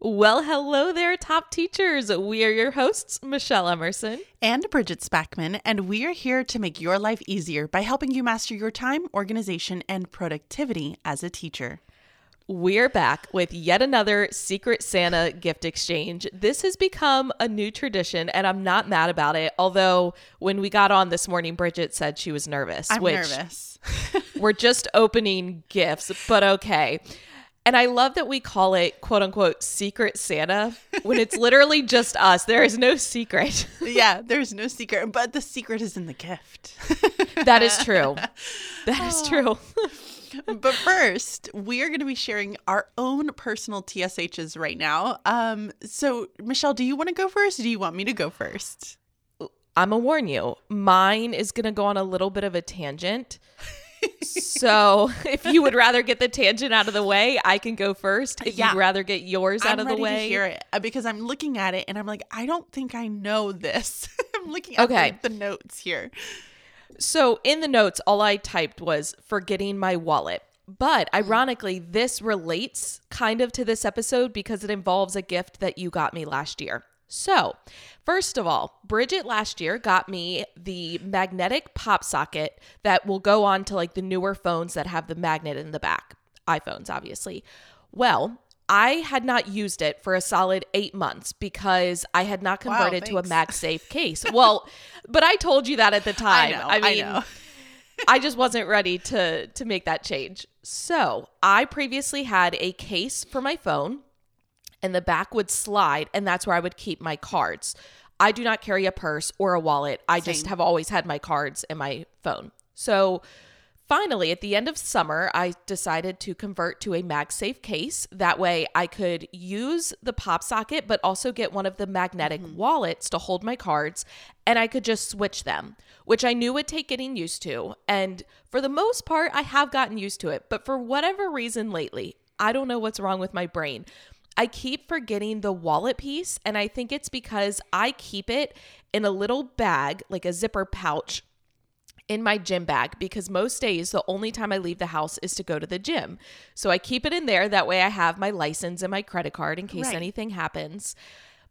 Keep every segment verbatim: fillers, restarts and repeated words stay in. Well, hello there, top teachers. We are your hosts, Michelle Emerson and Bridget Spackman, and we are here to make your life easier by helping you master your time, organization, and productivity as a teacher. We're back with yet another Secret Santa gift exchange. This has become a new tradition, and I'm not mad about it. Although when we got on this morning, Bridget said she was nervous. I'm which nervous. We're just opening gifts, but okay. And I love that we call it, quote unquote, Secret Santa when it's literally just us. There is no secret. Yeah, there's no secret, but the secret is in the gift. That is true. That is true. But first, we are going to be sharing our own personal T S Hs right now. Um, so, Michelle, do you want to go first or do you want me to go first? I'm going to warn you. Mine is going to go on a little bit of a tangent. So if you would rather get the tangent out of the way, I can go first. If yeah. you'd rather get yours out I'm of the way. I'm ready to hear it because I'm looking at it and I'm like, I don't think I know this. I'm looking at okay. the, the notes here. So in the notes, all I typed was forgetting my wallet. But ironically, this relates kind of to this episode because it involves a gift that you got me last year. So first of all, Bridget last year got me the magnetic pop socket that will go on to like the newer phones that have the magnet in the back, iPhones, obviously. Well, I had not used it for a solid eight months because I had not converted wow, to a MagSafe case. Well, but I told you that at the time. I know, I mean, I know. I just wasn't ready to, to make that change. So I previously had a case for my phone. And the back would slide, and that's where I would keep my cards. I do not carry a purse or a wallet. I Same. just have always had my cards and my phone. So finally, at the end of summer, I decided to convert to a MagSafe case. That way I could use the pop socket, but also get one of the magnetic mm-hmm. wallets to hold my cards, and I could just switch them, which I knew would take getting used to. And for the most part, I have gotten used to it. But for whatever reason lately, I don't know what's wrong with my brain. I keep forgetting the wallet piece, and I think it's because I keep it in a little bag, like a zipper pouch, in my gym bag, because most days, the only time I leave the house is to go to the gym. So I keep it in there. That way I have my license and my credit card in case right. anything happens.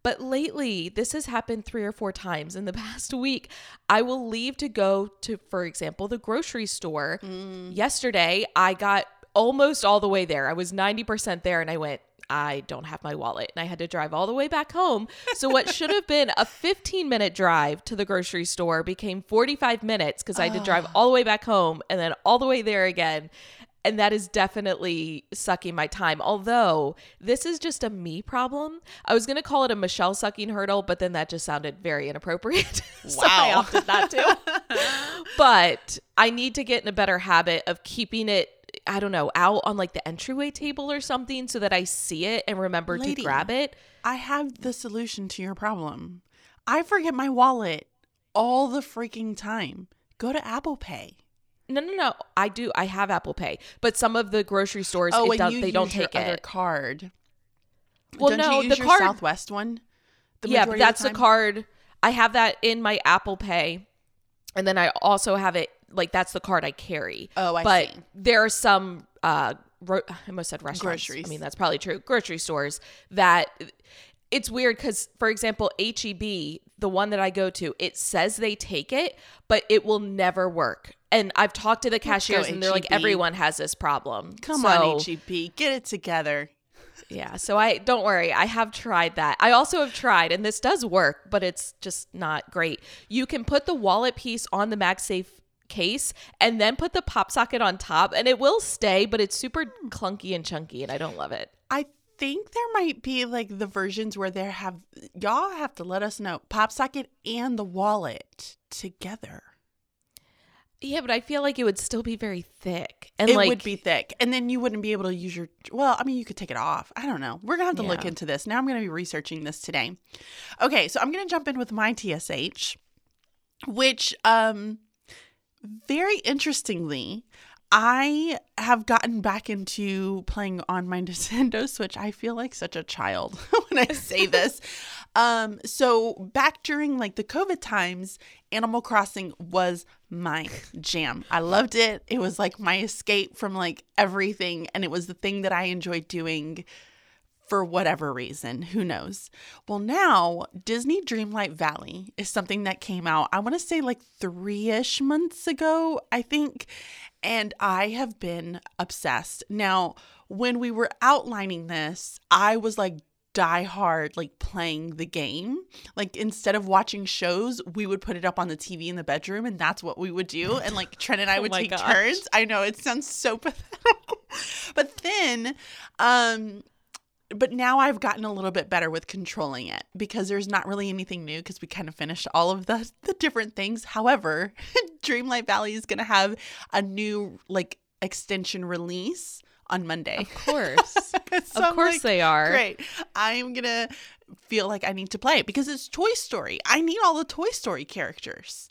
But lately, this has happened three or four times in the past week. I will leave to go to, for example, the grocery store. Mm. Yesterday, I got almost all the way there. I was ninety percent there, and I went, I don't have my wallet, and I had to drive all the way back home. So what should have been a fifteen minute drive to the grocery store became forty-five minutes because I had to drive all the way back home and then all the way there again. And that is definitely sucking my time. Although this is just a me problem. I was going to call it a Michelle sucking hurdle, but then that just sounded very inappropriate. So wow. I opted not to. But I need to get in a better habit of keeping it, I don't know, out on like the entryway table or something so that I see it and remember Lady, to grab it. I have the solution to your problem. I forget my wallet all the freaking time. Go to Apple Pay. No, no, no. I do. I have Apple Pay, but some of the grocery stores, oh, it does, they don't take your it. Other card. Well, don't no, you use the your card, Southwest one. The yeah, but that's the, the card. I have that in my Apple Pay, and then I also have it. Like that's the card I carry. Oh, I but see. But there are some, uh, ro- I almost said restaurants. Groceries. I mean, that's probably true. Grocery stores that it's weird because, for example, H E B, the one that I go to, it says they take it, but it will never work. And I've talked to the cashiers and they're like, everyone has this problem. Come so, on, H E B, get it together. Yeah. So I don't worry. I have tried that. I also have tried, and this does work, but it's just not great. You can put the wallet piece on the MagSafe case and then put the pop socket on top, and it will stay, but it's super clunky and chunky, and I don't love it. I think there might be like the versions where there have y'all have to let us know pop socket and the wallet together. Yeah, but I feel like it would still be very thick, and it like, would be thick, and then you wouldn't be able to use your. Well, I mean, you could take it off. I don't know. We're gonna have to yeah. look into this. Now I'm gonna be researching this today. Okay, so I'm gonna jump in with my T S H, which um. very interestingly, I have gotten back into playing on my Nintendo Switch. I feel like such a child when I say this. Um, so back during like the COVID times, Animal Crossing was my jam. I loved it. It was like my escape from like everything. And it was the thing that I enjoyed doing for whatever reason, who knows. Well, now Disney Dreamlight Valley is something that came out, I want to say like three-ish months ago, I think, and I have been obsessed. Now, when we were outlining this, I was like die hard, like playing the game. Like instead of watching shows, we would put it up on the T V in the bedroom, and that's what we would do. And like Trent and I would oh take gosh. turns. I know it sounds so pathetic, but then, um, but now I've gotten a little bit better with controlling it because there's not really anything new because we kind of finished all of the the different things. However, Dreamlight Valley is going to have a new like extension release on Monday. Of course. So of course like, they are. Great. I'm going to feel like I need to play it because it's Toy Story. I need all the Toy Story characters.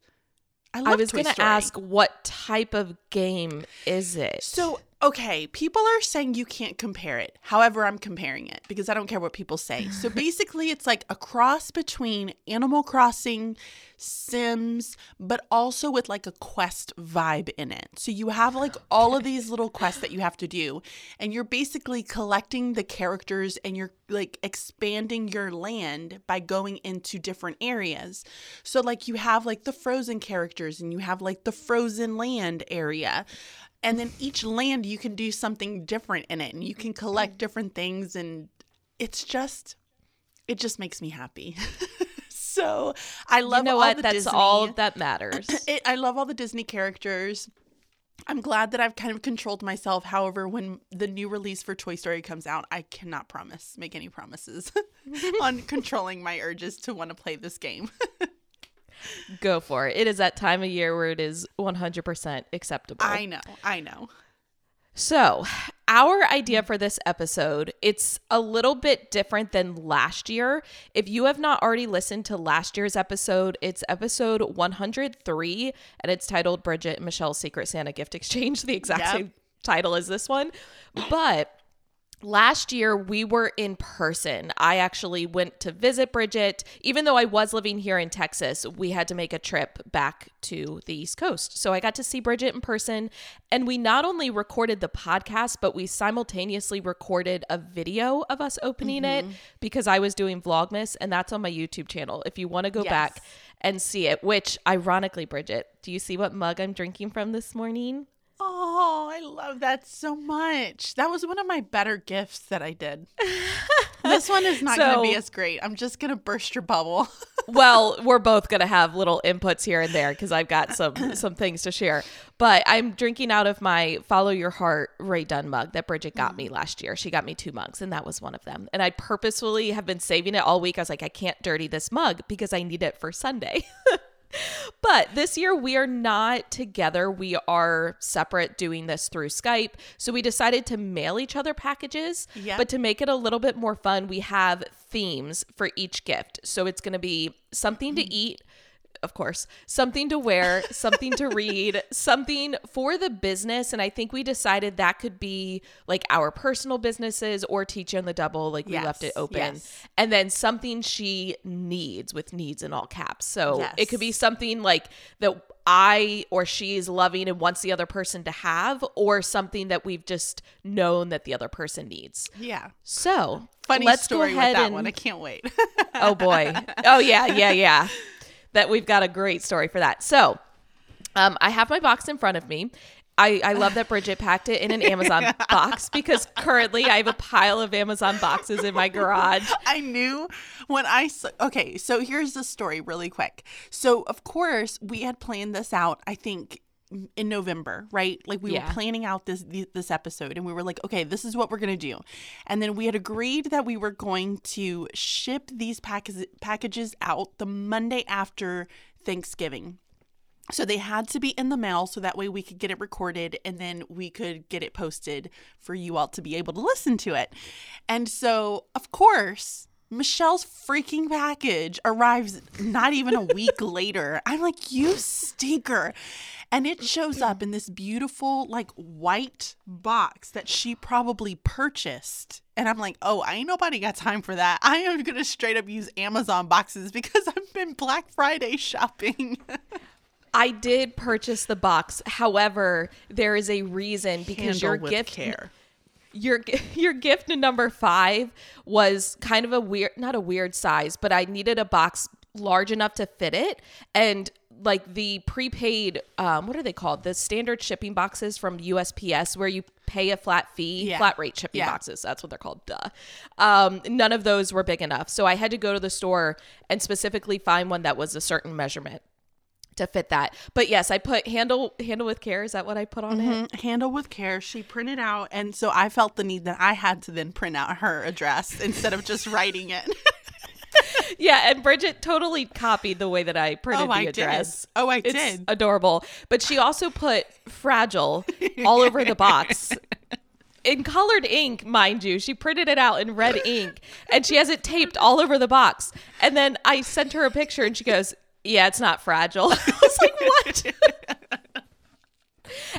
I love Toy Story. I was going to ask, what type of game is it? So, okay, people are saying you can't compare it. However, I'm comparing it because I don't care what people say. So basically, it's like a cross between Animal Crossing, Sims, but also with like a quest vibe in it. So you have like all of these little quests that you have to do, and you're basically collecting the characters and you're like expanding your land by going into different areas. So like you have like the Frozen characters and you have like the Frozen Land area. And then each land, you can do something different in it and you can collect different things. And it's just, it just makes me happy. So I love you know all what? the That's Disney. all that matters. It, I love all the Disney characters. I'm glad that I've kind of controlled myself. However, when the new release for Toy Story comes out, I cannot promise, make any promises on controlling my urges to want to play this game. Go for it. It is that time of year where it is one hundred percent acceptable. I know. I know. So our idea for this episode, it's a little bit different than last year. If you have not already listened to last year's episode, it's episode one hundred three, and it's titled Bridget and Michelle's Secret Santa Gift Exchange, the exact yep. same title as this one. But last year, we were in person. I actually went to visit Bridget. Even though I was living here in Texas, we had to make a trip back to the East Coast. So I got to see Bridget in person. And we not only recorded the podcast, but we simultaneously recorded a video of us opening mm-hmm. it because I was doing Vlogmas, and that's on my YouTube channel. If you want to go yes. back and see it, which ironically, Bridget, do you see what mug I'm drinking from this morning? Oh, I love that so much. That was one of my better gifts that I did. This one is not so, going to be as great. I'm just going to burst your bubble. Well, we're both going to have little inputs here and there because I've got some some things to share. But I'm drinking out of my Follow Your Heart Ray Dunn mug that Bridget got mm. me last year. She got me two mugs, and that was one of them. And I purposefully have been saving it all week. I was like, I can't dirty this mug because I need it for Sunday. But this year we are not together. We are separate doing this through Skype. So we decided to mail each other packages, yep. but to make it a little bit more fun, we have themes for each gift. So it's going to be something to eat, of course, something to wear, something to read, something for the business. And I think we decided that could be like our personal businesses or Teach on the Double, like yes, we left it open. Yes. And then something she needs, with needs in all caps. So yes. it could be something like that I or she is loving and wants the other person to have, or something that we've just known that the other person needs. Yeah. So funny let's story go ahead with that and, one. I can't wait. Oh boy. Oh yeah, yeah, yeah. That we've got a great story for that. So um, I have my box in front of me. I, I love that Bridget packed it in an Amazon box because currently I have a pile of Amazon boxes in my garage. I knew when I – okay, so here's the story really quick. So, of course, we had planned this out, I think, in November, right? Like we yeah. were planning out this this episode, and we were like, okay, this is what we're going to do. And then we had agreed that we were going to ship these pack- packages out the Monday after Thanksgiving. So they had to be in the mail so that way we could get it recorded and then we could get it posted for you all to be able to listen to it. And so, of course, Michelle's freaking package arrives not even a week later. I'm like, you stinker. And it shows up in this beautiful, like, white box that she probably purchased. And I'm like, oh, ain't nobody got time for that. I am going to straight up use Amazon boxes because I've been Black Friday shopping. I did purchase the box. However, there is a reason because Handle your with gift care. your your gift to number five was kind of a weird, not a weird size, but I needed a box large enough to fit it. And like the prepaid, um, what are they called? The standard shipping boxes from U S P S where you pay a flat fee, yeah. flat rate shipping yeah. boxes. That's what they're called. Duh. Um, none of those were big enough. So I had to go to the store and specifically find one that was a certain measurement to fit that. But yes, I put handle handle with care. Is that what I put on mm-hmm. it? Handle with care. She printed out. And so I felt the need that I had to then print out her address instead of just writing it. Yeah, and Bridget totally copied the way that I printed oh, the address. I did. Oh, I it's did. Adorable. But she also put fragile all over the box. In colored ink, mind you. She printed it out in red ink, and she has it taped all over the box. And then I sent her a picture, and she goes, yeah, it's not fragile. I was like, what?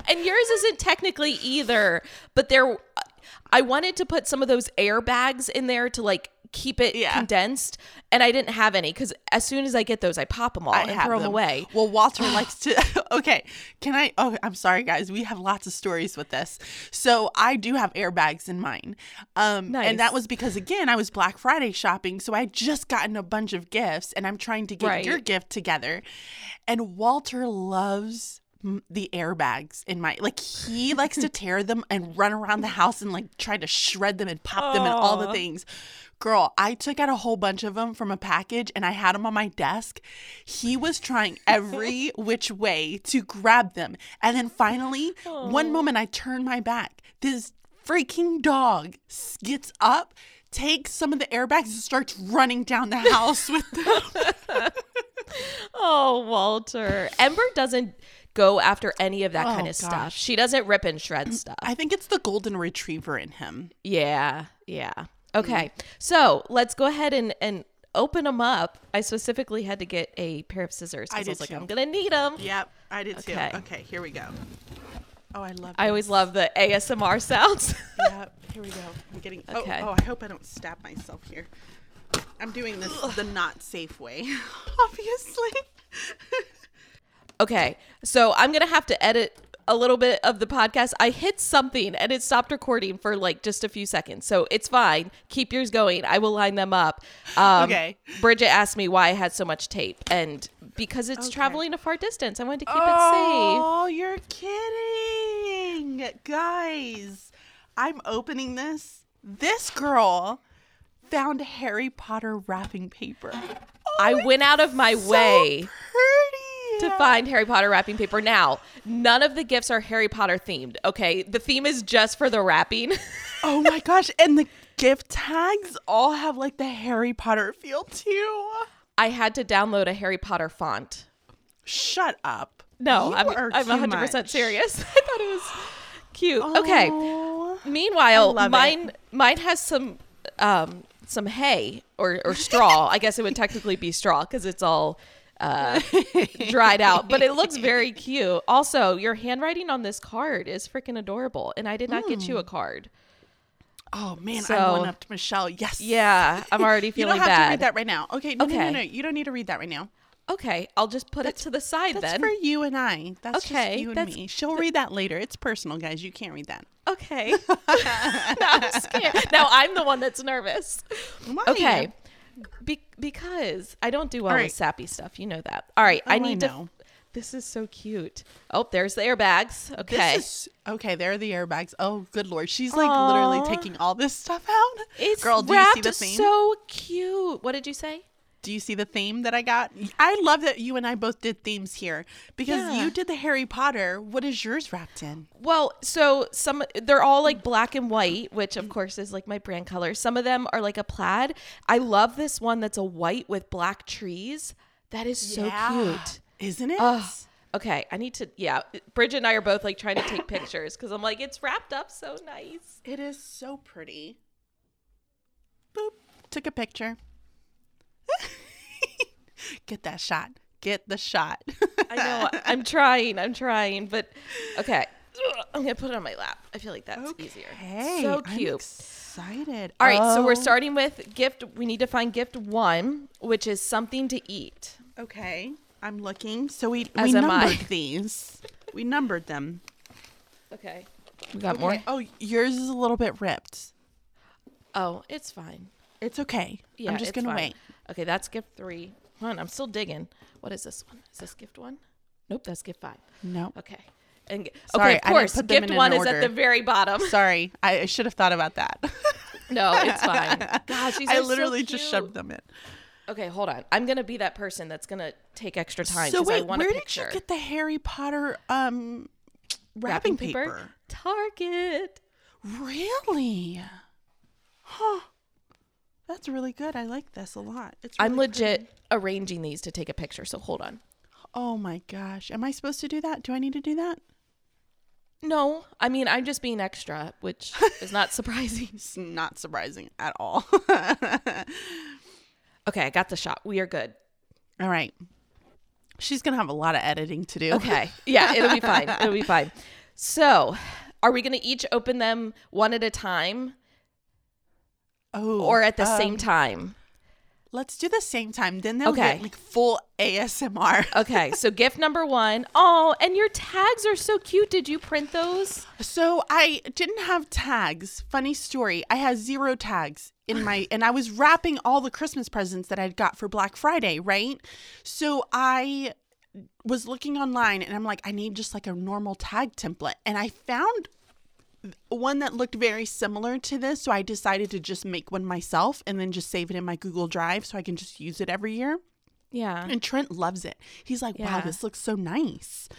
And yours isn't technically either, but there, I wanted to put some of those airbags in there to like, keep it yeah. condensed, and I didn't have any because as soon as I get those I pop them all I and throw them. them away. Well, Walter likes to okay can I oh I'm sorry guys, we have lots of stories with this. So I do have airbags in mine, um nice. And that was because again I was Black Friday shopping, so I had just gotten a bunch of gifts and I'm trying to get right. your gift together, and Walter loves the airbags in my, like he likes to tear them and run around the house and like try to shred them and pop them Aww. And all the things. Girl, I took out a whole bunch of them from a package and I had them on my desk. He was trying every which way to grab them. And then finally, Aww. One moment I turned my back. This freaking dog gets up, takes some of the airbags and starts running down the house with them. Oh, Walter. Ember doesn't go after any of that oh, kind of gosh. stuff. She doesn't rip and shred stuff. I think it's the golden retriever in him. Yeah. Yeah. Okay. Mm. So let's go ahead and, and open them up. I specifically had to get a pair of scissors because I, I was like, too. I'm going to need them. Yep. I did okay. too. Okay. Here we go. Oh, I love this. I always love the A S M R sounds. Yep. Here we go. I'm getting, okay. oh, oh, I hope I don't stab myself here. I'm doing this the not safe way, obviously. Okay, so I'm going to have to edit a little bit of the podcast. I hit something and it stopped recording for like just a few seconds. So it's fine. Keep yours going. I will line them up. Um, okay. Bridget asked me why I had so much tape. And because it's okay. traveling a far distance, I wanted to keep oh, it safe. Oh, you're kidding. Guys, I'm opening this. This girl found Harry Potter wrapping paper. Oh, I went out of my so way. Pretty. To find Harry Potter wrapping paper. Now, none of the gifts are Harry Potter themed, okay? The theme is just for the wrapping. Oh my gosh. And the gift tags all have like the Harry Potter feel too. I had to download a Harry Potter font. Shut up. No, you I'm, I'm one hundred percent much. serious. I thought it was cute. Oh, okay. Meanwhile, mine it. mine has some um, some hay or, or straw. I guess it would technically be straw because it's all... uh dried out, but it looks very cute. Also, your handwriting on this card is freaking adorable, and I did not mm. get you a card. Oh man, so, I one-upped Michelle. Yes. Yeah, I'm already feeling bad. You don't have bad. to read that right now. Okay, no, okay. No, no, no, you don't need to read that right now. Okay, I'll just put that's, it to the side that's then. That's for you and I. That's okay, just you and me. She'll read that later. It's personal, guys. You can't read that. Okay. Now I'm scared. Now I'm the one that's nervous. Why? Okay. Be- because I don't do all, all right. the sappy stuff. You know that. All right. Oh, I need I to. This is so cute. Oh, there's the airbags. Okay. This is... Okay. There are the airbags. Oh, good Lord. She's like Aww. Literally taking all this stuff out. It's Girl, do wrapped you see the theme? So cute. What did you say? Do you see the theme that I got? I love that you and I both did themes here because yeah. you did the Harry Potter. What is yours wrapped in? Well, so some they're all like black and white, which of course is like my brand color. Some of them are like a plaid. I love this one that's a white with black trees. That is so yeah. cute. Isn't it? Oh, okay, I need to, yeah. Bridget and I are both like trying to take pictures because I'm like, it's wrapped up so nice. It is so pretty. Boop. Took a picture. Get that shot. Get the shot. I know. I'm trying. I'm trying. But okay. I'm going to put it on my lap. I feel like that's okay. easier. So cute. I'm excited. All right. Oh. So we're starting with gift. We need to find gift one, which is something to eat. Okay. I'm looking. So we, we numbered I. these. We numbered them. Okay. We got okay. more? Oh, yours is a little bit ripped. Oh, it's fine. It's okay. Yeah, I'm just going to wait. Okay, that's gift three. One, I'm still digging. What is this one? Is this gift one? Nope, that's gift five. No. Nope. Okay. And Sorry, okay, of course, gift one is at the very bottom. Sorry, I, I should have thought about that. No, it's fine. Gosh, these I are literally so cute. Just shoved them in. Okay, hold on. I'm going to be that person that's going to take extra time because so I want a picture. So wait, where did you get the Harry Potter um, wrapping, wrapping paper? paper? Target. Really? Huh. That's really good. I like this a lot. It's really I'm legit pretty. Arranging these to take a picture, so hold on. Oh my gosh. Am I supposed to do that? Do I need to do that? No. I mean, I'm just being extra, which is not surprising. It's not surprising at all. Okay, I got the shot. We are good. All right. She's going to have a lot of editing to do. Okay. Yeah, it'll be fine. It'll be fine. So, are we going to each open them one at a time? Oh, or at the um, same time? Let's do the same time. Then they'll okay. get like full A S M R. Okay. So gift number one. Oh, and your tags are so cute. Did you print those? So I didn't have tags. Funny story. I had zero tags in my, and I was wrapping all the Christmas presents that I'd got for Black Friday, right? So I was looking online and I'm like, I need just like a normal tag template. And I found one that looked very similar to this, so I decided to just make one myself and then just save it in my Google Drive so I can just use it every year. Yeah. And Trent loves it. He's like, yeah. Wow, this looks so nice.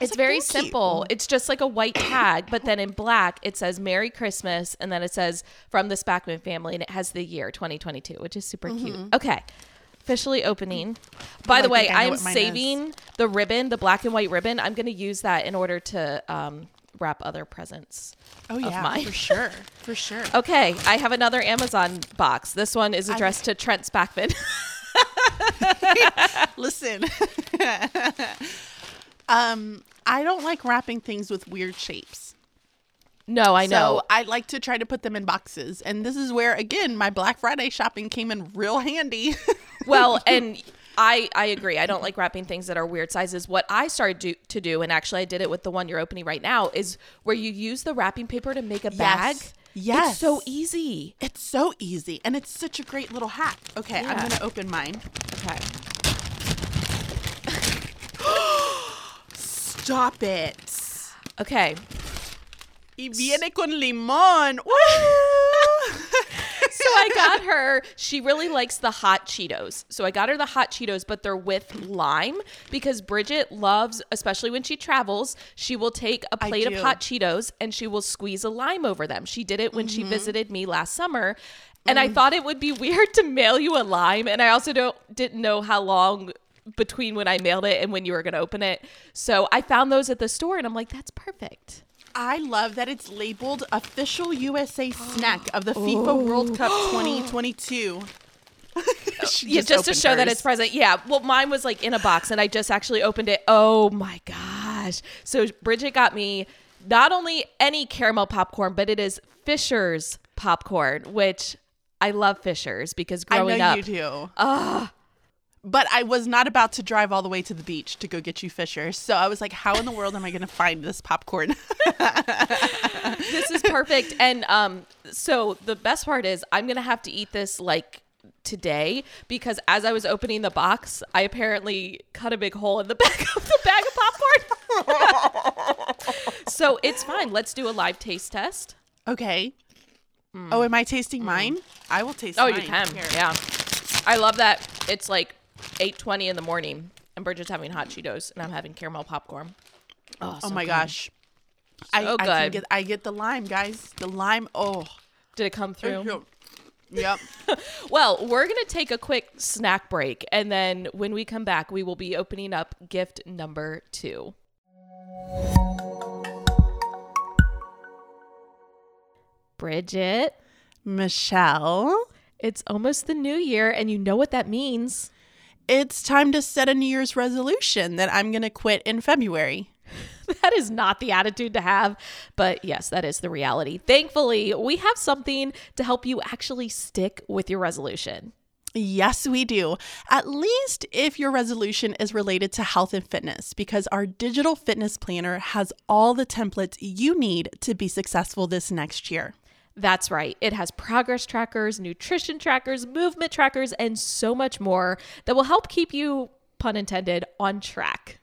It's like, very simple. You. It's just like a white tag, but then in black it says Merry Christmas and then it says from the Spackman family and it has the year twenty twenty-two, which is super mm-hmm. cute. Okay. Officially opening. By well, the way, I am saving is. the ribbon, the black and white ribbon. I'm going to use that in order to um wrap other presents. Oh yeah, of mine. for sure, for sure. Okay, I have another Amazon box. This one is addressed I... to Trent Spackman. Listen, um, I don't like wrapping things with weird shapes. No, I know. So I like to try to put them in boxes, and this is where again my Black Friday shopping came in real handy. Well, and. I, I agree. I don't like wrapping things that are weird sizes. What I started do, to do, and actually I did it with the one you're opening right now, is where you use the wrapping paper to make a yes. bag. Yes. It's so easy. It's so easy. And it's such a great little hack. Okay, yeah. I'm going to open mine. Okay. Stop it. Okay. Y viene con limón. So I got her, she really likes the hot Cheetos. So I got her the hot Cheetos, but they're with lime because Bridget loves, especially when she travels, she will take a plate of hot Cheetos and she will squeeze a lime over them. She did it when mm-hmm. she visited me last summer. And mm. I thought it would be weird to mail you a lime. And I also don't didn't know how long between when I mailed it and when you were going to open it. So I found those at the store and I'm like, that's perfect. I love that it's labeled official U S A snack of the FIFA oh. World Cup twenty twenty-two. just yeah, just to show hers. That it's present. Yeah. Well, mine was like in a box and I just actually opened it. Oh my gosh. So Bridget got me not only any caramel popcorn, but it is Fisher's popcorn, which I love Fisher's because growing up. I know up, you do. Ugh. But I was not about to drive all the way to the beach to go get you Fisher's. So I was like, how in the world am I going to find this popcorn? This is perfect. And um, so the best part is I'm going to have to eat this like today because as I was opening the box, I apparently cut a big hole in the back of the bag of popcorn. So it's fine. Let's do a live taste test. Okay. Mm. Oh, am I tasting mm. mine? I will taste oh, mine. Oh, you can. Here. Yeah. I love that it's like eight twenty in the morning and Bridget's having hot Cheetos and I'm having caramel popcorn. Oh, so oh my good. Gosh. So I, good. I, can get, I get the lime, guys. The lime. Oh. Did it come through? Yep. Well, we're going to take a quick snack break. And then when we come back, we will be opening up gift number two. Bridget. Michelle. It's almost the new year and you know what that means. It's time to set a New Year's resolution that I'm going to quit in February. That is not the attitude to have, but yes, that is the reality. Thankfully, we have something to help you actually stick with your resolution. Yes, we do. At least if your resolution is related to health and fitness, because our digital fitness planner has all the templates you need to be successful this next year. That's right. It has progress trackers, nutrition trackers, movement trackers, and so much more that will help keep you, pun intended, on track.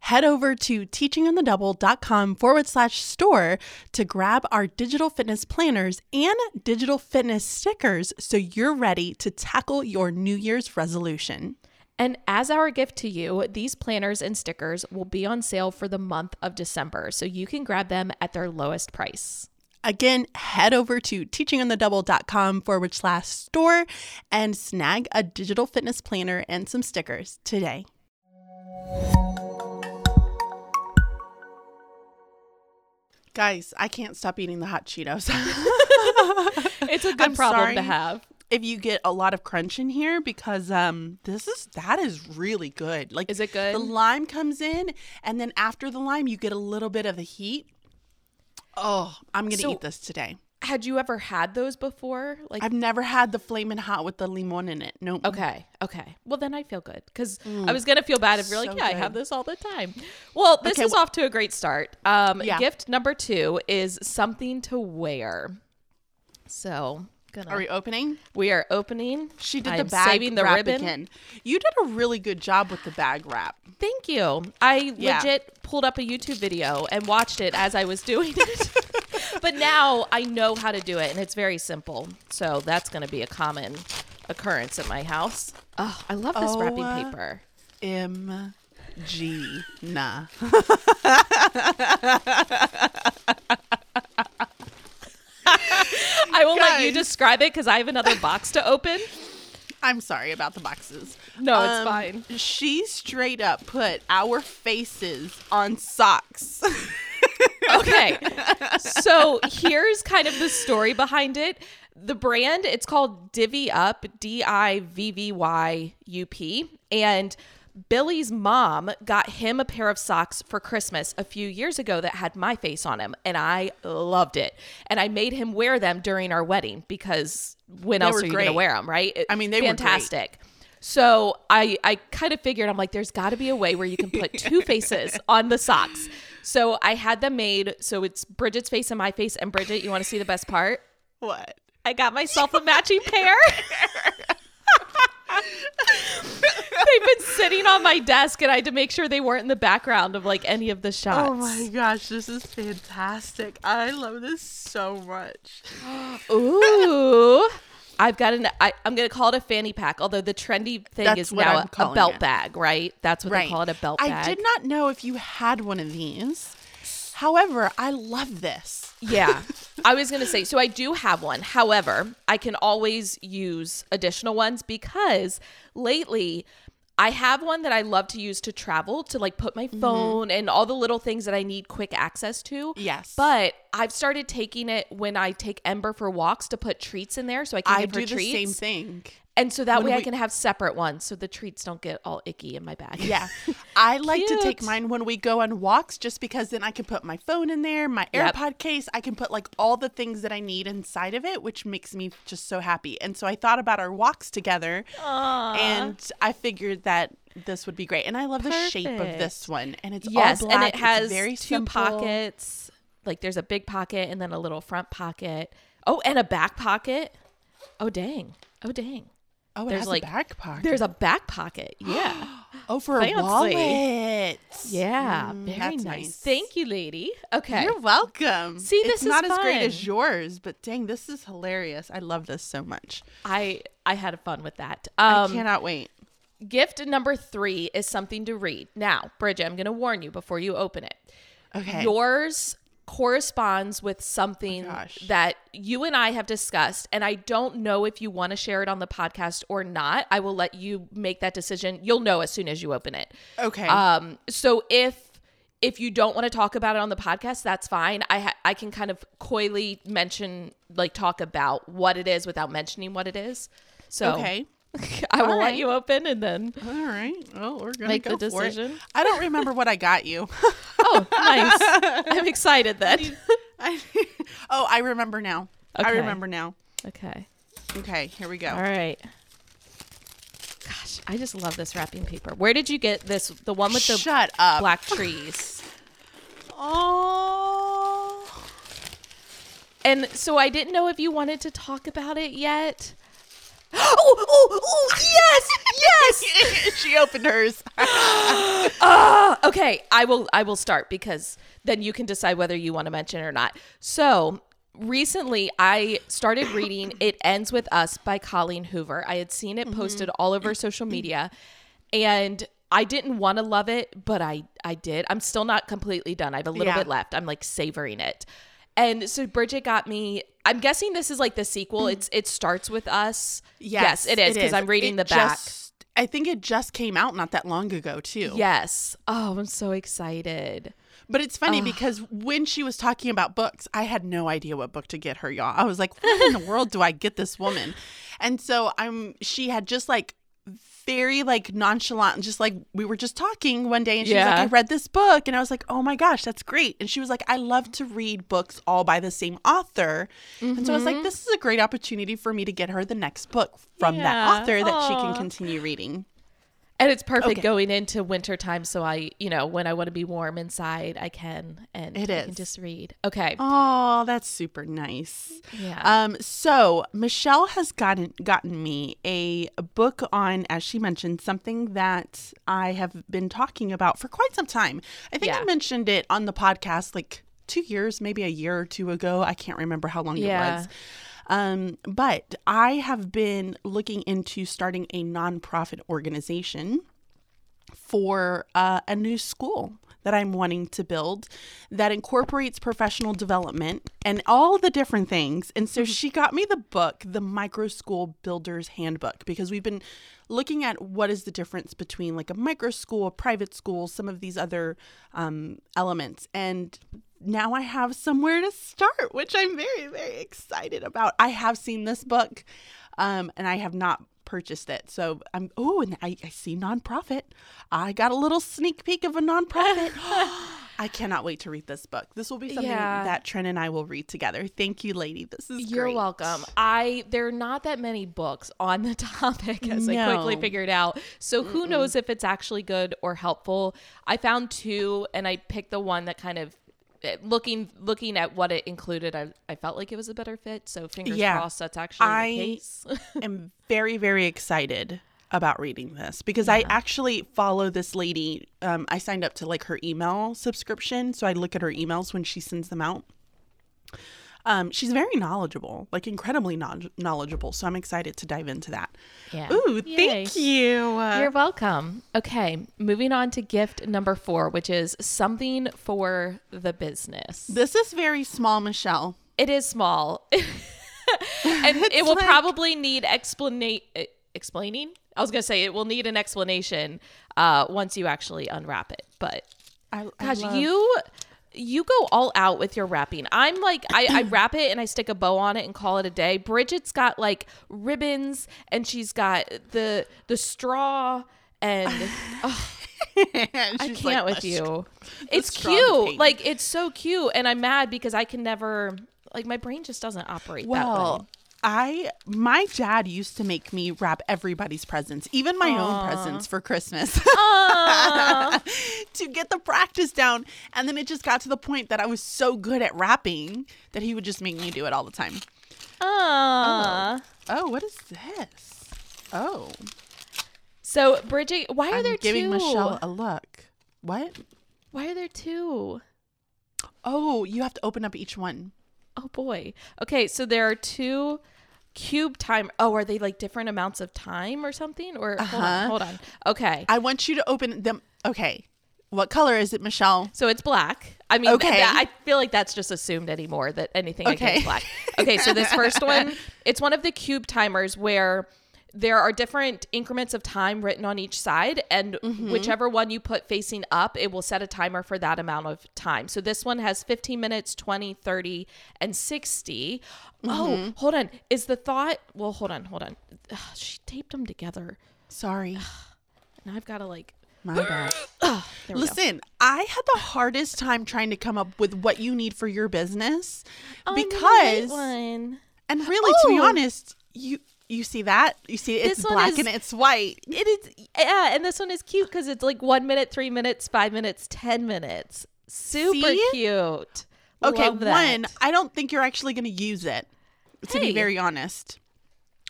Head over to teachingonthe double dot com forward slash store to grab our digital fitness planners and digital fitness stickers so you're ready to tackle your New Year's resolution. And as our gift to you, these planners and stickers will be on sale for the month of December, so you can grab them at their lowest price. Again, head over to teachingonthe double dot com forward slash store and snag a digital fitness planner and some stickers today. Guys, I can't stop eating the hot Cheetos. It's a good I'm problem sorry to have. If you get a lot of crunch in here, because um, this is that is really good. Like, is it good? The lime comes in, and then after the lime, you get a little bit of the heat. Oh, I'm going to so, eat this today. Had you ever had those before? Like, I've never had the Flamin' Hot with the limon in it. Nope. Okay. Okay. Well, then I feel good because mm, I was going to feel bad if you're so like, yeah, good. I have this all the time. Well, this okay, is well, off to a great start. Um, yeah. Gift number two is something to wear. So... Gonna. Are we opening? We are opening. She did I'm the bag saving the wrap ribbon. Again. You did a really good job with the bag wrap. Thank you. I yeah. legit pulled up a YouTube video and watched it as I was doing it. But now I know how to do it, and it's very simple. So that's going to be a common occurrence at my house. Oh, I love this oh, wrapping uh, paper. M G na. I will Guys. let you describe it because I have another box to open. I'm sorry about the boxes. No, it's um, fine. She straight up put our faces on socks. Okay. So here's kind of the story behind it. The brand, it's called Divvy Up, D I V V Y U P. And Billy's mom got him a pair of socks for Christmas a few years ago that had my face on them, and I loved it. And I made him wear them during our wedding because when they else are you going to wear them, right? It, I mean, they fantastic. Were fantastic. So I, I kind of figured, I'm like, there's got to be a way where you can put two faces on the socks. So I had them made. So it's Bridget's face and my face. And Bridget, you want to see the best part? What? I got myself a matching pair. They've been sitting on my desk, and I had to make sure they weren't in the background of like any of the shots. Oh my gosh, this is fantastic. I love this so much. Ooh. I've got an I, I'm gonna call it a fanny pack, although the trendy thing That's is now a, a belt it. bag, right? That's what right. they call it, a belt I bag. I did not know if you had one of these. However, I love this. Yeah, I was going to say, so I do have one. However, I can always use additional ones because lately I have one that I love to use to travel, to like put my phone mm-hmm. and all the little things that I need quick access to. Yes. But I've started taking it when I take Ember for walks to put treats in there so I can I give her treats. I do the same thing. And so that when way we, I can have separate ones so the treats don't get all icky in my bag. Yeah. I like Cute. to take mine when we go on walks just because then I can put my phone in there, my yep. AirPod case. I can put like all the things that I need inside of it, which makes me just so happy. And so I thought about our walks together Aww. and I figured that this would be great. And I love Perfect. the shape of this one. And it's yes, all black. And it has very two simple. pockets. Like there's a big pocket and then a little front pocket. Oh, and a back pocket. Oh, dang. Oh, dang. Oh, it there's has like, a back pocket. There's a back pocket. Yeah. Oh, for Fancy. a wallet. Yeah. Mm, very nice. nice. Thank you, lady. Okay. You're welcome. See, this it's is not fun. as great as yours, but dang, this is hilarious. I love this so much. I, I had fun with that. Um, I cannot wait. Gift number three is something to read. Now, Bridget, I'm going to warn you before you open it. Okay. Yours corresponds with something oh, that you and I have discussed, and I don't know if you want to share it on the podcast or not. I will let you make that decision. You'll know as soon as you open it. Okay. Um. So if if you don't want to talk about it on the podcast, that's fine. I ha- I can kind of coyly mention, like talk about what it is without mentioning what it is. So okay. I will right. let you open and then all right. Well, we're gonna make go the decision. For it. I don't remember what I got you. Oh, nice! I'm excited then. I need, I need, oh, I remember now. Okay. I remember now. Okay. Okay. Here we go. All right. I just love this wrapping paper. Where did you get this? The one with the Shut up. black trees. Oh. And so I didn't know if you wanted to talk about it yet. Oh, oh, oh, yes, yes. She opened hers. uh, okay, I will I will start because then you can decide whether you want to mention it or not. So recently I started reading It Ends With Us by Colleen Hoover. I had seen it posted mm-hmm. all over social media, and I didn't want to love it, but I, I did. I'm still not completely done. I have a little yeah. bit left. I'm like savoring it. And so Bridget got me, I'm guessing this is like the sequel. It's It Starts With Us. Yes, yes it is, because I'm reading it the back. Just, I think it just came out not that long ago, too. Yes. Oh, I'm so excited. But it's funny oh. because when she was talking about books, I had no idea what book to get her, y'all. I was like, what in the world do I get this woman? And so I'm. she had just like very like nonchalant, just like we were just talking one day and she yeah. was like, I read this book, and I was like, oh my gosh, that's great. And she was like, I love to read books all by the same author. Mm-hmm. And so I was like, this is a great opportunity for me to get her the next book from yeah. that author that Aww. she can continue reading. And it's perfect okay. going into wintertime, so I, you know, when I want to be warm inside, I can, and it I is. can just read. Okay. Oh, that's super nice. Yeah. Um. So Michelle has gotten gotten me a book on, as she mentioned, something that I have been talking about for quite some time. I think yeah. I mentioned it on the podcast like two years, maybe a year or two ago. I can't remember how long yeah. it was. Um, but I have been looking into starting a nonprofit organization for uh, a new school that I'm wanting to build that incorporates professional development and all the different things. And so she got me the book, The Micro School Builders Handbook, because we've been looking at what is the difference between like a micro school, a private school, some of these other um, elements. And now I have somewhere to start, which I'm very, very excited about. I have seen this book, um, and I have not purchased it. So I'm, oh, and I, I see nonprofit. I got a little sneak peek of a nonprofit. I cannot wait to read this book. This will be something yeah. that Trent and I will read together. Thank you, lady. This is You're great. welcome. I, there are not that many books on the topic, as no. I quickly figured out. So who Mm-mm. knows if it's actually good or helpful. I found two, and I picked the one that kind of, Looking looking at what it included, I, I felt like it was a better fit. So fingers yeah. crossed that's actually I the case. I am very, very excited about reading this because yeah. I actually follow this lady. Um, I signed up to like her email subscription. So I look at her emails when she sends them out. Um, she's very knowledgeable, like incredibly no- knowledgeable. So I'm excited to dive into that. Yeah. Ooh, Yay. thank you. Uh, You're welcome. Okay, moving on to gift number four, which is something for the business. This is very small, Michelle. It is small. and it's it will like... probably need explana- explaining. I was going to say it will need an explanation uh, once you actually unwrap it. But I, I gosh, love... you... You go all out with your wrapping. I'm like, I, I wrap it and I stick a bow on it and call it a day. Bridget's got like ribbons and she's got the the straw and oh, I can't like, with you. It's cute. Paint. Like it's so cute. And I'm mad because I can never, like my brain just doesn't operate well, that way. I, my dad used to make me wrap everybody's presents, even my Aww. own presents for Christmas to get the practice down. And then it just got to the point that I was so good at wrapping that he would just make me do it all the time. Oh. oh, what is this? Oh. So Bridget, why are I'm there giving two? giving Michelle a look. What? Why are there two? Oh, you have to open up each one. Oh boy. Okay. So there are two cube time. Oh, are they like different amounts of time or something? Or uh-huh. hold on, hold on. Okay. I want you to open them. Okay. What color is it, Michelle? So it's black. I mean, okay. that, I feel like that's just assumed anymore that anything okay. against black. Okay. So this first one, it's one of the cube timers where there are different increments of time written on each side, and mm-hmm. whichever one you put facing up, it will set a timer for that amount of time. So this one has fifteen minutes, twenty, thirty, and sixty. Mm-hmm. Oh, hold on. Is the thought... Well, hold on, hold on. Ugh, she taped them together. Sorry. Now I've got to like... My bad. Oh, Listen, go. I had the hardest time trying to come up with what you need for your business because... Oh, I need a great one. And really, oh. to be honest, you... You see that? You see it's black is, and it's white. It is, yeah. And this one is cute because it's like one minute, three minutes, five minutes, ten minutes. Super see? Cute. Okay, love that. One, I don't think you're actually going to use it. To hey, be very honest,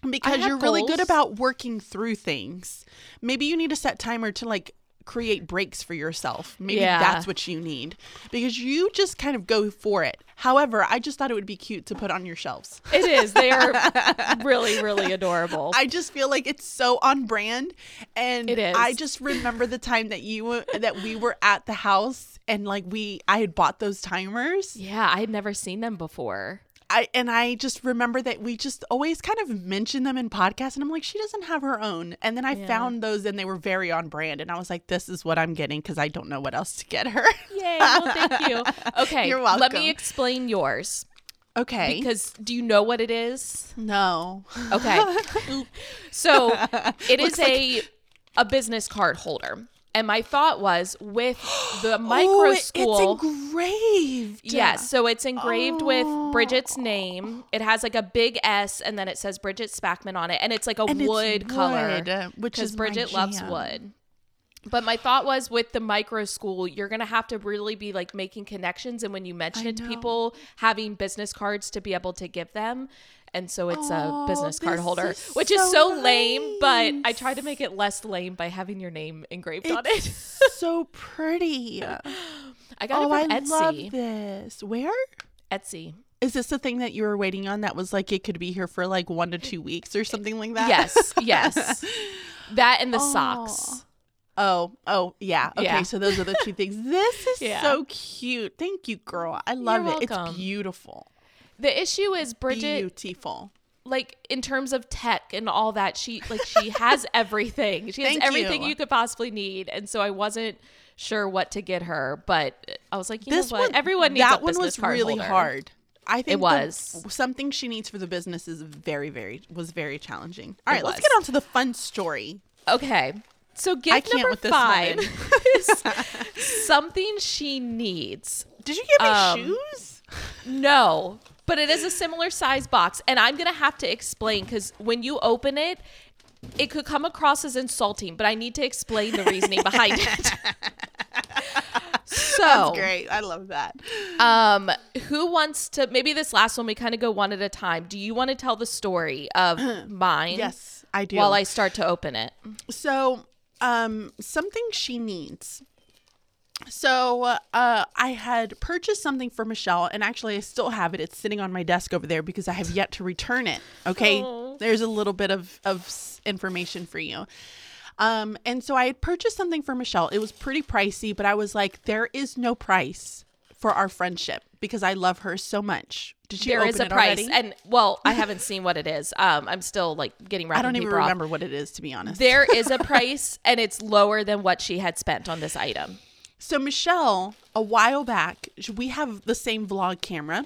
because you're goals. Really good about working through things. Maybe you need a set timer to like create breaks for yourself. Maybe yeah. that's what you need, because you just kind of go for it. However, I just thought it would be cute to put on your shelves. It is. They are really, really adorable. I just feel like it's so on brand. And it is. I just remember the time that you that we were at the house and like we I had bought those timers. Yeah, I had never seen them before. I, and I just remember that we just always kind of mention them in podcasts, and I'm like, she doesn't have her own. And then I yeah. found those, and they were very on brand, and I was like, this is what I'm getting because I don't know what else to get her. Yay! Well, thank you. Okay, you're welcome. Let me explain yours. Okay. Because do you know what it is? No. Okay. So it Looks is like- a a business card holder. And my thought was with the micro oh, school. It's engraved. Yes. Yeah, so it's engraved oh. with Bridget's name. It has like a big S and then it says Bridget Spackman on it. And it's like a and wood, wood color. Which is Bridget loves wood. But my thought was with the micro school, you're going to have to really be like making connections. And when you mention I it know. to people, having business cards to be able to give them. And so it's oh, a business card holder, is which so is so nice. lame, but I tried to make it less lame by having your name engraved it's on it. So pretty. I got oh, it from I Etsy. Love this. Where? Etsy. Is this the thing that you were waiting on that was like, it could be here for like one to two weeks or something like that? Yes. Yes. That and the oh. socks. Oh, oh, yeah. Okay, yeah. So those are the two things. This is yeah. so cute. Thank you, girl. I love You're it. Welcome. It's beautiful. The issue is Bridget, beautiful. Like in terms of tech and all that, she like she has everything. She has Thank everything you. you could possibly need, and so I wasn't sure what to get her. But I was like, you this know what, one, everyone needs that a business one was card really holder. Hard. I think it was the, something she needs for the business is very, very was very challenging. All it right, was. Let's get on to the fun story. Okay, so gift number five is something she needs. Did you get me um, shoes? No. But it is a similar size box, and I'm going to have to explain because when you open it, it could come across as insulting, but I need to explain the reasoning behind it. So that's great. I love that. Um, who wants to – maybe this last one we kind of go one at a time. Do you want to tell the story of mine? Yes, I do. While I start to open it. So um, something she needs – So uh, I had purchased something for Michelle, and actually I still have it. It's sitting on my desk over there because I have yet to return it. Okay, Aww. There's a little bit of, of information for you. Um, and so I had purchased something for Michelle. It was pretty pricey, but I was like, there is no price for our friendship because I love her so much. Did you there open is a it price, already? And well, I haven't seen what it is. Um, I'm still like getting wrapped. I don't even remember off. What it is, to be honest. There is a price, and it's lower than what she had spent on this item. So Michelle, a while back, we have the same vlog camera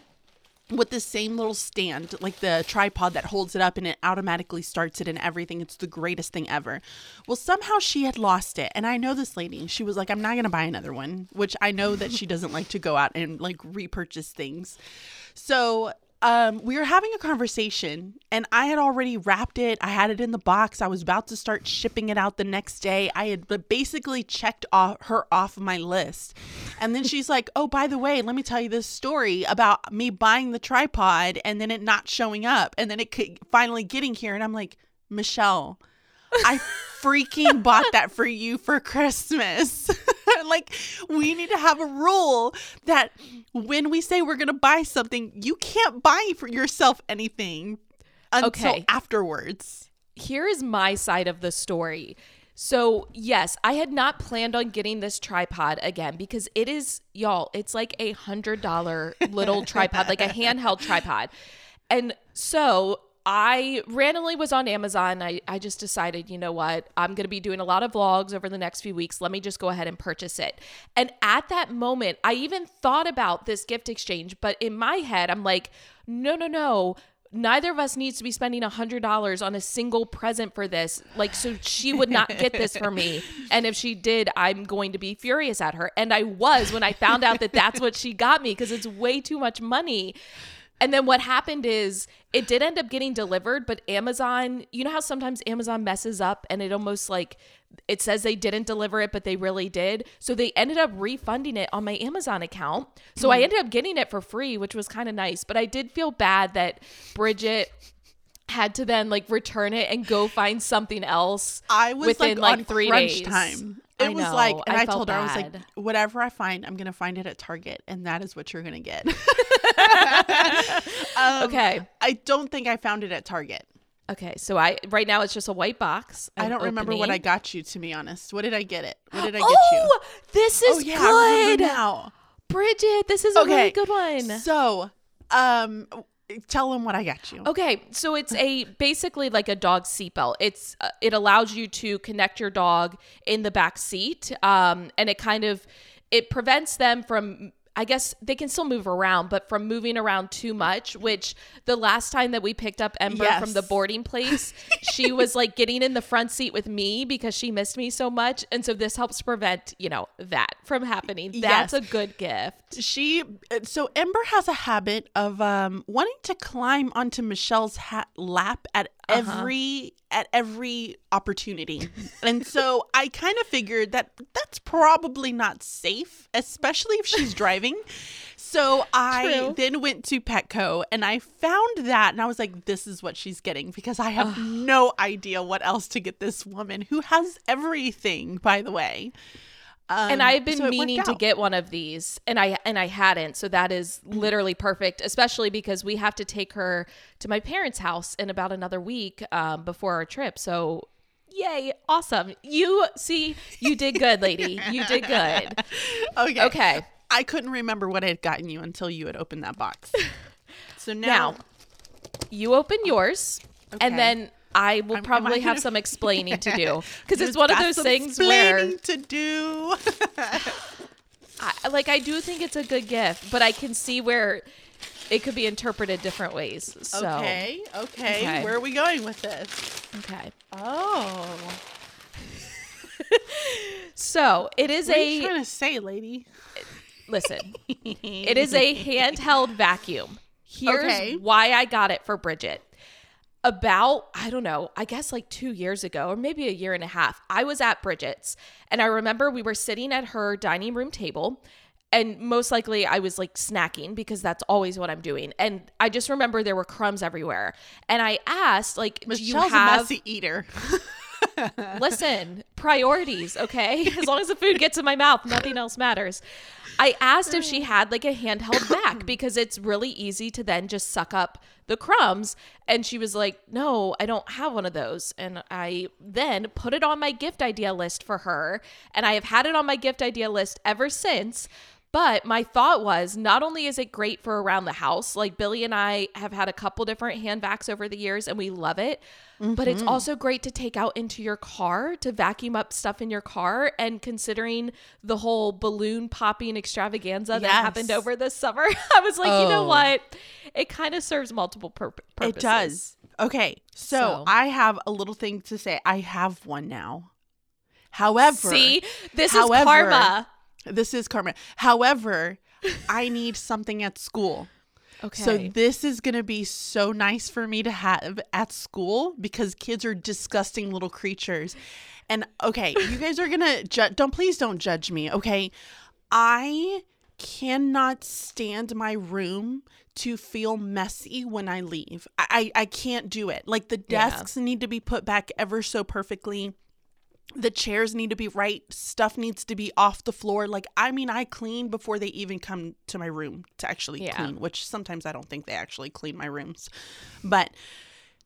with the same little stand, like the tripod that holds it up and it automatically starts it and everything. It's the greatest thing ever. Well, somehow she had lost it. And I know this lady, she was like, I'm not going to buy another one, which I know that she doesn't like to go out and like repurchase things. So um, we were having a conversation and I had already wrapped it. I had it in the box. I was about to start shipping it out the next day. I had basically checked off her off my list. And then she's like, oh, by the way, let me tell you this story about me buying the tripod and then it not showing up and then it finally getting here. And I'm like, Michelle, I freaking bought that for you for Christmas. Like, we need to have a rule that when we say we're going to buy something, you can't buy for yourself anything until okay. afterwards. Here is my side of the story. So, yes, I had not planned on getting this tripod again because it is, y'all, it's like a one hundred dollars little tripod, like a handheld tripod. And so I randomly was on Amazon. I, I just decided, you know what? I'm going to be doing a lot of vlogs over the next few weeks. Let me just go ahead and purchase it. And at that moment, I even thought about this gift exchange. But in my head, I'm like, no, no, no. Neither of us needs to be spending one hundred dollars on a single present for this. Like, so she would not get this for me. And if she did, I'm going to be furious at her. And I was when I found out that that's what she got me because it's way too much money. And then what happened is it did end up getting delivered, but Amazon, you know how sometimes Amazon messes up and it almost like it says they didn't deliver it, but they really did. So they ended up refunding it on my Amazon account. So I ended up getting it for free, which was kind of nice. But I did feel bad that Bridget had to then like return it and go find something else. I was within like, like on three crunch days. Time. It I was know, like, and I, I told her, bad. I was like, whatever I find, I'm going to find it at Target. And that is what you're going to get. um, okay. I don't think I found it at Target. Okay. So I, right now it's just a white box. I'm I don't opening. remember what I got you, to be honest. What did I get it? What did I get oh, you? Oh, this is oh, yeah, good. Now. Bridget, this is okay. a really good one. So, um, tell them what I got you. Okay. So it's a basically like a dog seatbelt. It's uh, it allows you to connect your dog in the back seat. Um, and it kind of, it prevents them from, I guess they can still move around, but from moving around too much, which the last time that we picked up Ember yes. from the boarding place, she was like getting in the front seat with me because she missed me so much. And so this helps prevent, you know, that from happening. That's yes. a good gift. She, so Ember has a habit of um, wanting to climb onto Michelle's hat, lap at Uh-huh. every at every opportunity. And so I kind of figured that that's probably not safe, especially if she's driving. So I True. then went to Petco and I found that and I was like, this is what she's getting, because I have Ugh. no idea what else to get this woman who has everything, by the way. Um, and I've been so meaning to get one of these and I and I hadn't. So that is literally perfect, especially because we have to take her to my parents' house in about another week um, before our trip. So yay. Awesome. You see, you did good, lady. You did good. Okay. Okay. I couldn't remember what I had gotten you until you had opened that box. So now, now you open yours okay. and then I will I'm, probably I have gonna... some explaining to do, because it's one of those things where to do. I, like I do think it's a good gift, but I can see where it could be interpreted different ways. So. Okay, okay, okay. Where are we going with this? Okay. Oh. So it is what a. Are you trying to say, lady? Listen, it is a handheld vacuum. Here's okay. why I got it for Bridget. About, I don't know, I guess like two years ago or maybe a year and a half, I was at Bridget's and I remember we were sitting at her dining room table and most likely I was like snacking because that's always what I'm doing. And I just remember there were crumbs everywhere. And I asked, like, Michelle's do you have- a messy eater. Listen, priorities, okay? As long as the food gets in my mouth, nothing else matters. I asked if she had like a handheld vac because it's really easy to then just suck up the crumbs. And she was like, no, I don't have one of those. And I then put it on my gift idea list for her. And I have had it on my gift idea list ever since. But my thought was, not only is it great for around the house, like Billy and I have had a couple different hand vacs over the years and we love it, mm-hmm. but it's also great to take out into your car to vacuum up stuff in your car. And considering the whole balloon popping extravaganza yes. that happened over this summer, I was like, oh. you know what? It kind of serves multiple pur- purposes. It does. Okay. So, so I have a little thing to say. I have one now. However. See, this however, is karma. This is karma. However, I need something at school. Okay. So this is going to be so nice for me to have at school because kids are disgusting little creatures. And okay, you guys are going to ju- don't please don't judge me, okay? I cannot stand my room to feel messy when I leave. I I, I can't do it. Like the desks yeah. need to be put back ever so perfectly. The chairs need to be right. Stuff needs to be off the floor. Like, I mean, I clean before they even come to my room to actually yeah. clean, which sometimes I don't think they actually clean my rooms. But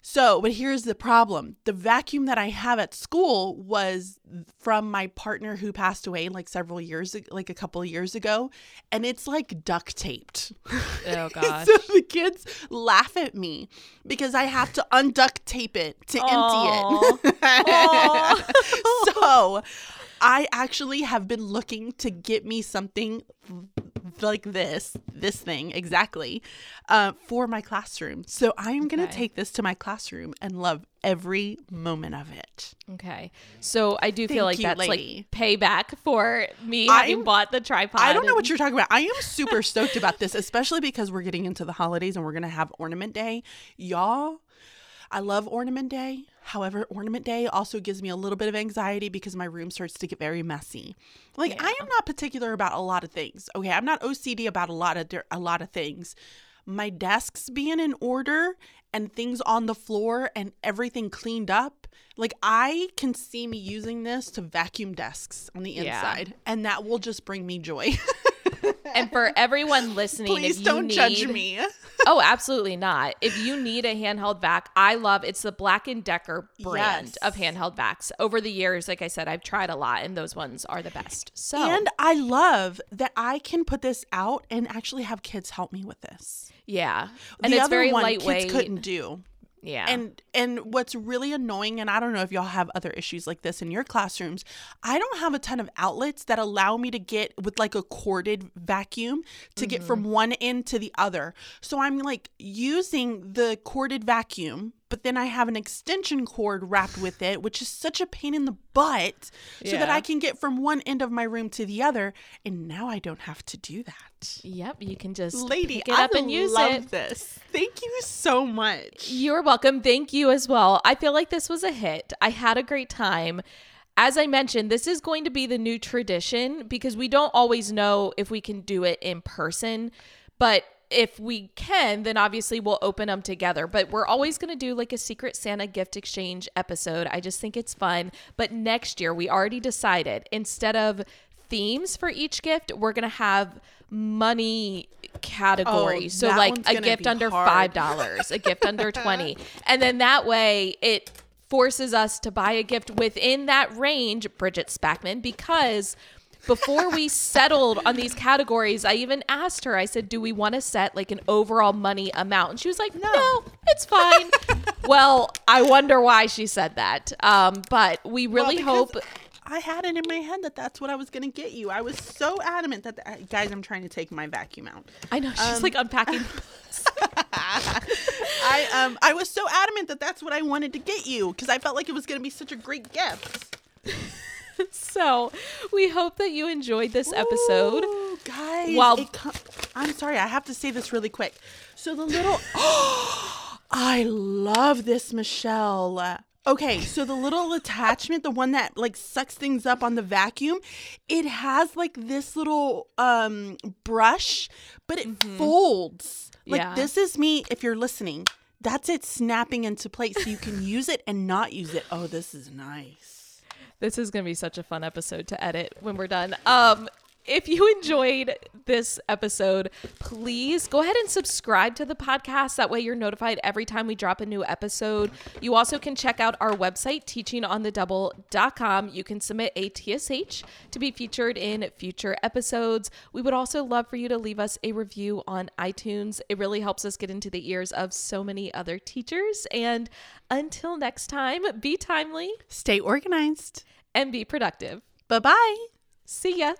so, but here's the problem. The vacuum that I have at school was from my partner who passed away like several years, like a couple of years ago. And it's like duct taped. Oh, gosh. So the kids laugh at me because I have to unduct tape it to Aww. Empty it. So I actually have been looking to get me something like this, this thing exactly, uh, for my classroom. So I'm okay. going to take this to my classroom and love every moment of it. Okay. So I do Thank feel like you, that's lady. like payback for me I'm, having bought the tripod. I don't know and- what you're talking about. I am super stoked about this, especially because we're getting into the holidays and we're going to have Ornament Day. Y'all, I love Ornament Day. However, Ornament Day also gives me a little bit of anxiety because my room starts to get very messy. Like, yeah. I am not particular about a lot of things. Okay, I'm not O C D about a lot of a lot of things. My desks being in order and things on the floor and everything cleaned up. Like, I can see me using this to vacuum desks on the inside, yeah. and that will just bring me joy. And for everyone listening, please if you don't need, judge me. Oh, absolutely not. If you need a handheld vac, I love it's the Black and Decker brand yes. of handheld vacs. Over the years, like I said, I've tried a lot, and those ones are the best. So, and I love that I can put this out and actually have kids help me with this. Yeah, and the it's other very one lightweight. Kids couldn't do. Yeah. And and what's really annoying, and I don't know if y'all have other issues like this in your classrooms, I don't have a ton of outlets that allow me to get with like a corded vacuum to mm-hmm. get from one end to the other. So I'm like using the corded vacuum, but then I have an extension cord wrapped with it, which is such a pain in the butt yeah. so that I can get from one end of my room to the other. And now I don't have to do that. Yep, you can just Lady, pick it up I and use it. I love this. Thank you so much. You're welcome. Thank you as well. I feel like this was a hit. I had a great time. As I mentioned, this is going to be the new tradition because we don't always know if we can do it in person. But if we can, then obviously we'll open them together. But we're always going to do like a Secret Santa gift exchange episode. I just think it's fun. But next year, we already decided instead of themes for each gift, we're going to have money categories. Oh, so like a gift under hard. five dollars, a gift under twenty dollars. And then that way it forces us to buy a gift within that range, Bridget Spackman, because before we settled on these categories, I even asked her, I said, do we want to set like an overall money amount? And she was like, no, no it's fine. Well, I wonder why she said that. Um, but we really well, hope... I had it in my head that that's what I was going to get you. I was so adamant that, the, guys, I'm trying to take my vacuum out. I know. She's um, like unpacking. I um I was so adamant that that's what I wanted to get you because I felt like it was going to be such a great gift. So we hope that you enjoyed this episode. Ooh, guys. While- it com- I'm sorry. I have to say this really quick. So the little. I love this, Michelle. Okay, so the little attachment, the one that like sucks things up on the vacuum, it has like this little um, brush, but it mm-hmm. folds. Like yeah. this is me, if you're listening, that's it snapping into place. So you can use it and not use it. Oh, this is nice. This is going to be such a fun episode to edit when we're done. Um, if you enjoyed this episode, please go ahead and subscribe to the podcast. That way you're notified every time we drop a new episode. You also can check out our website, teaching on the double dot com. You can submit a T S H to be featured in future episodes. We would also love for you to leave us a review on iTunes. It really helps us get into the ears of so many other teachers. And until next time, be timely, stay organized, and be productive. Bye-bye. See ya.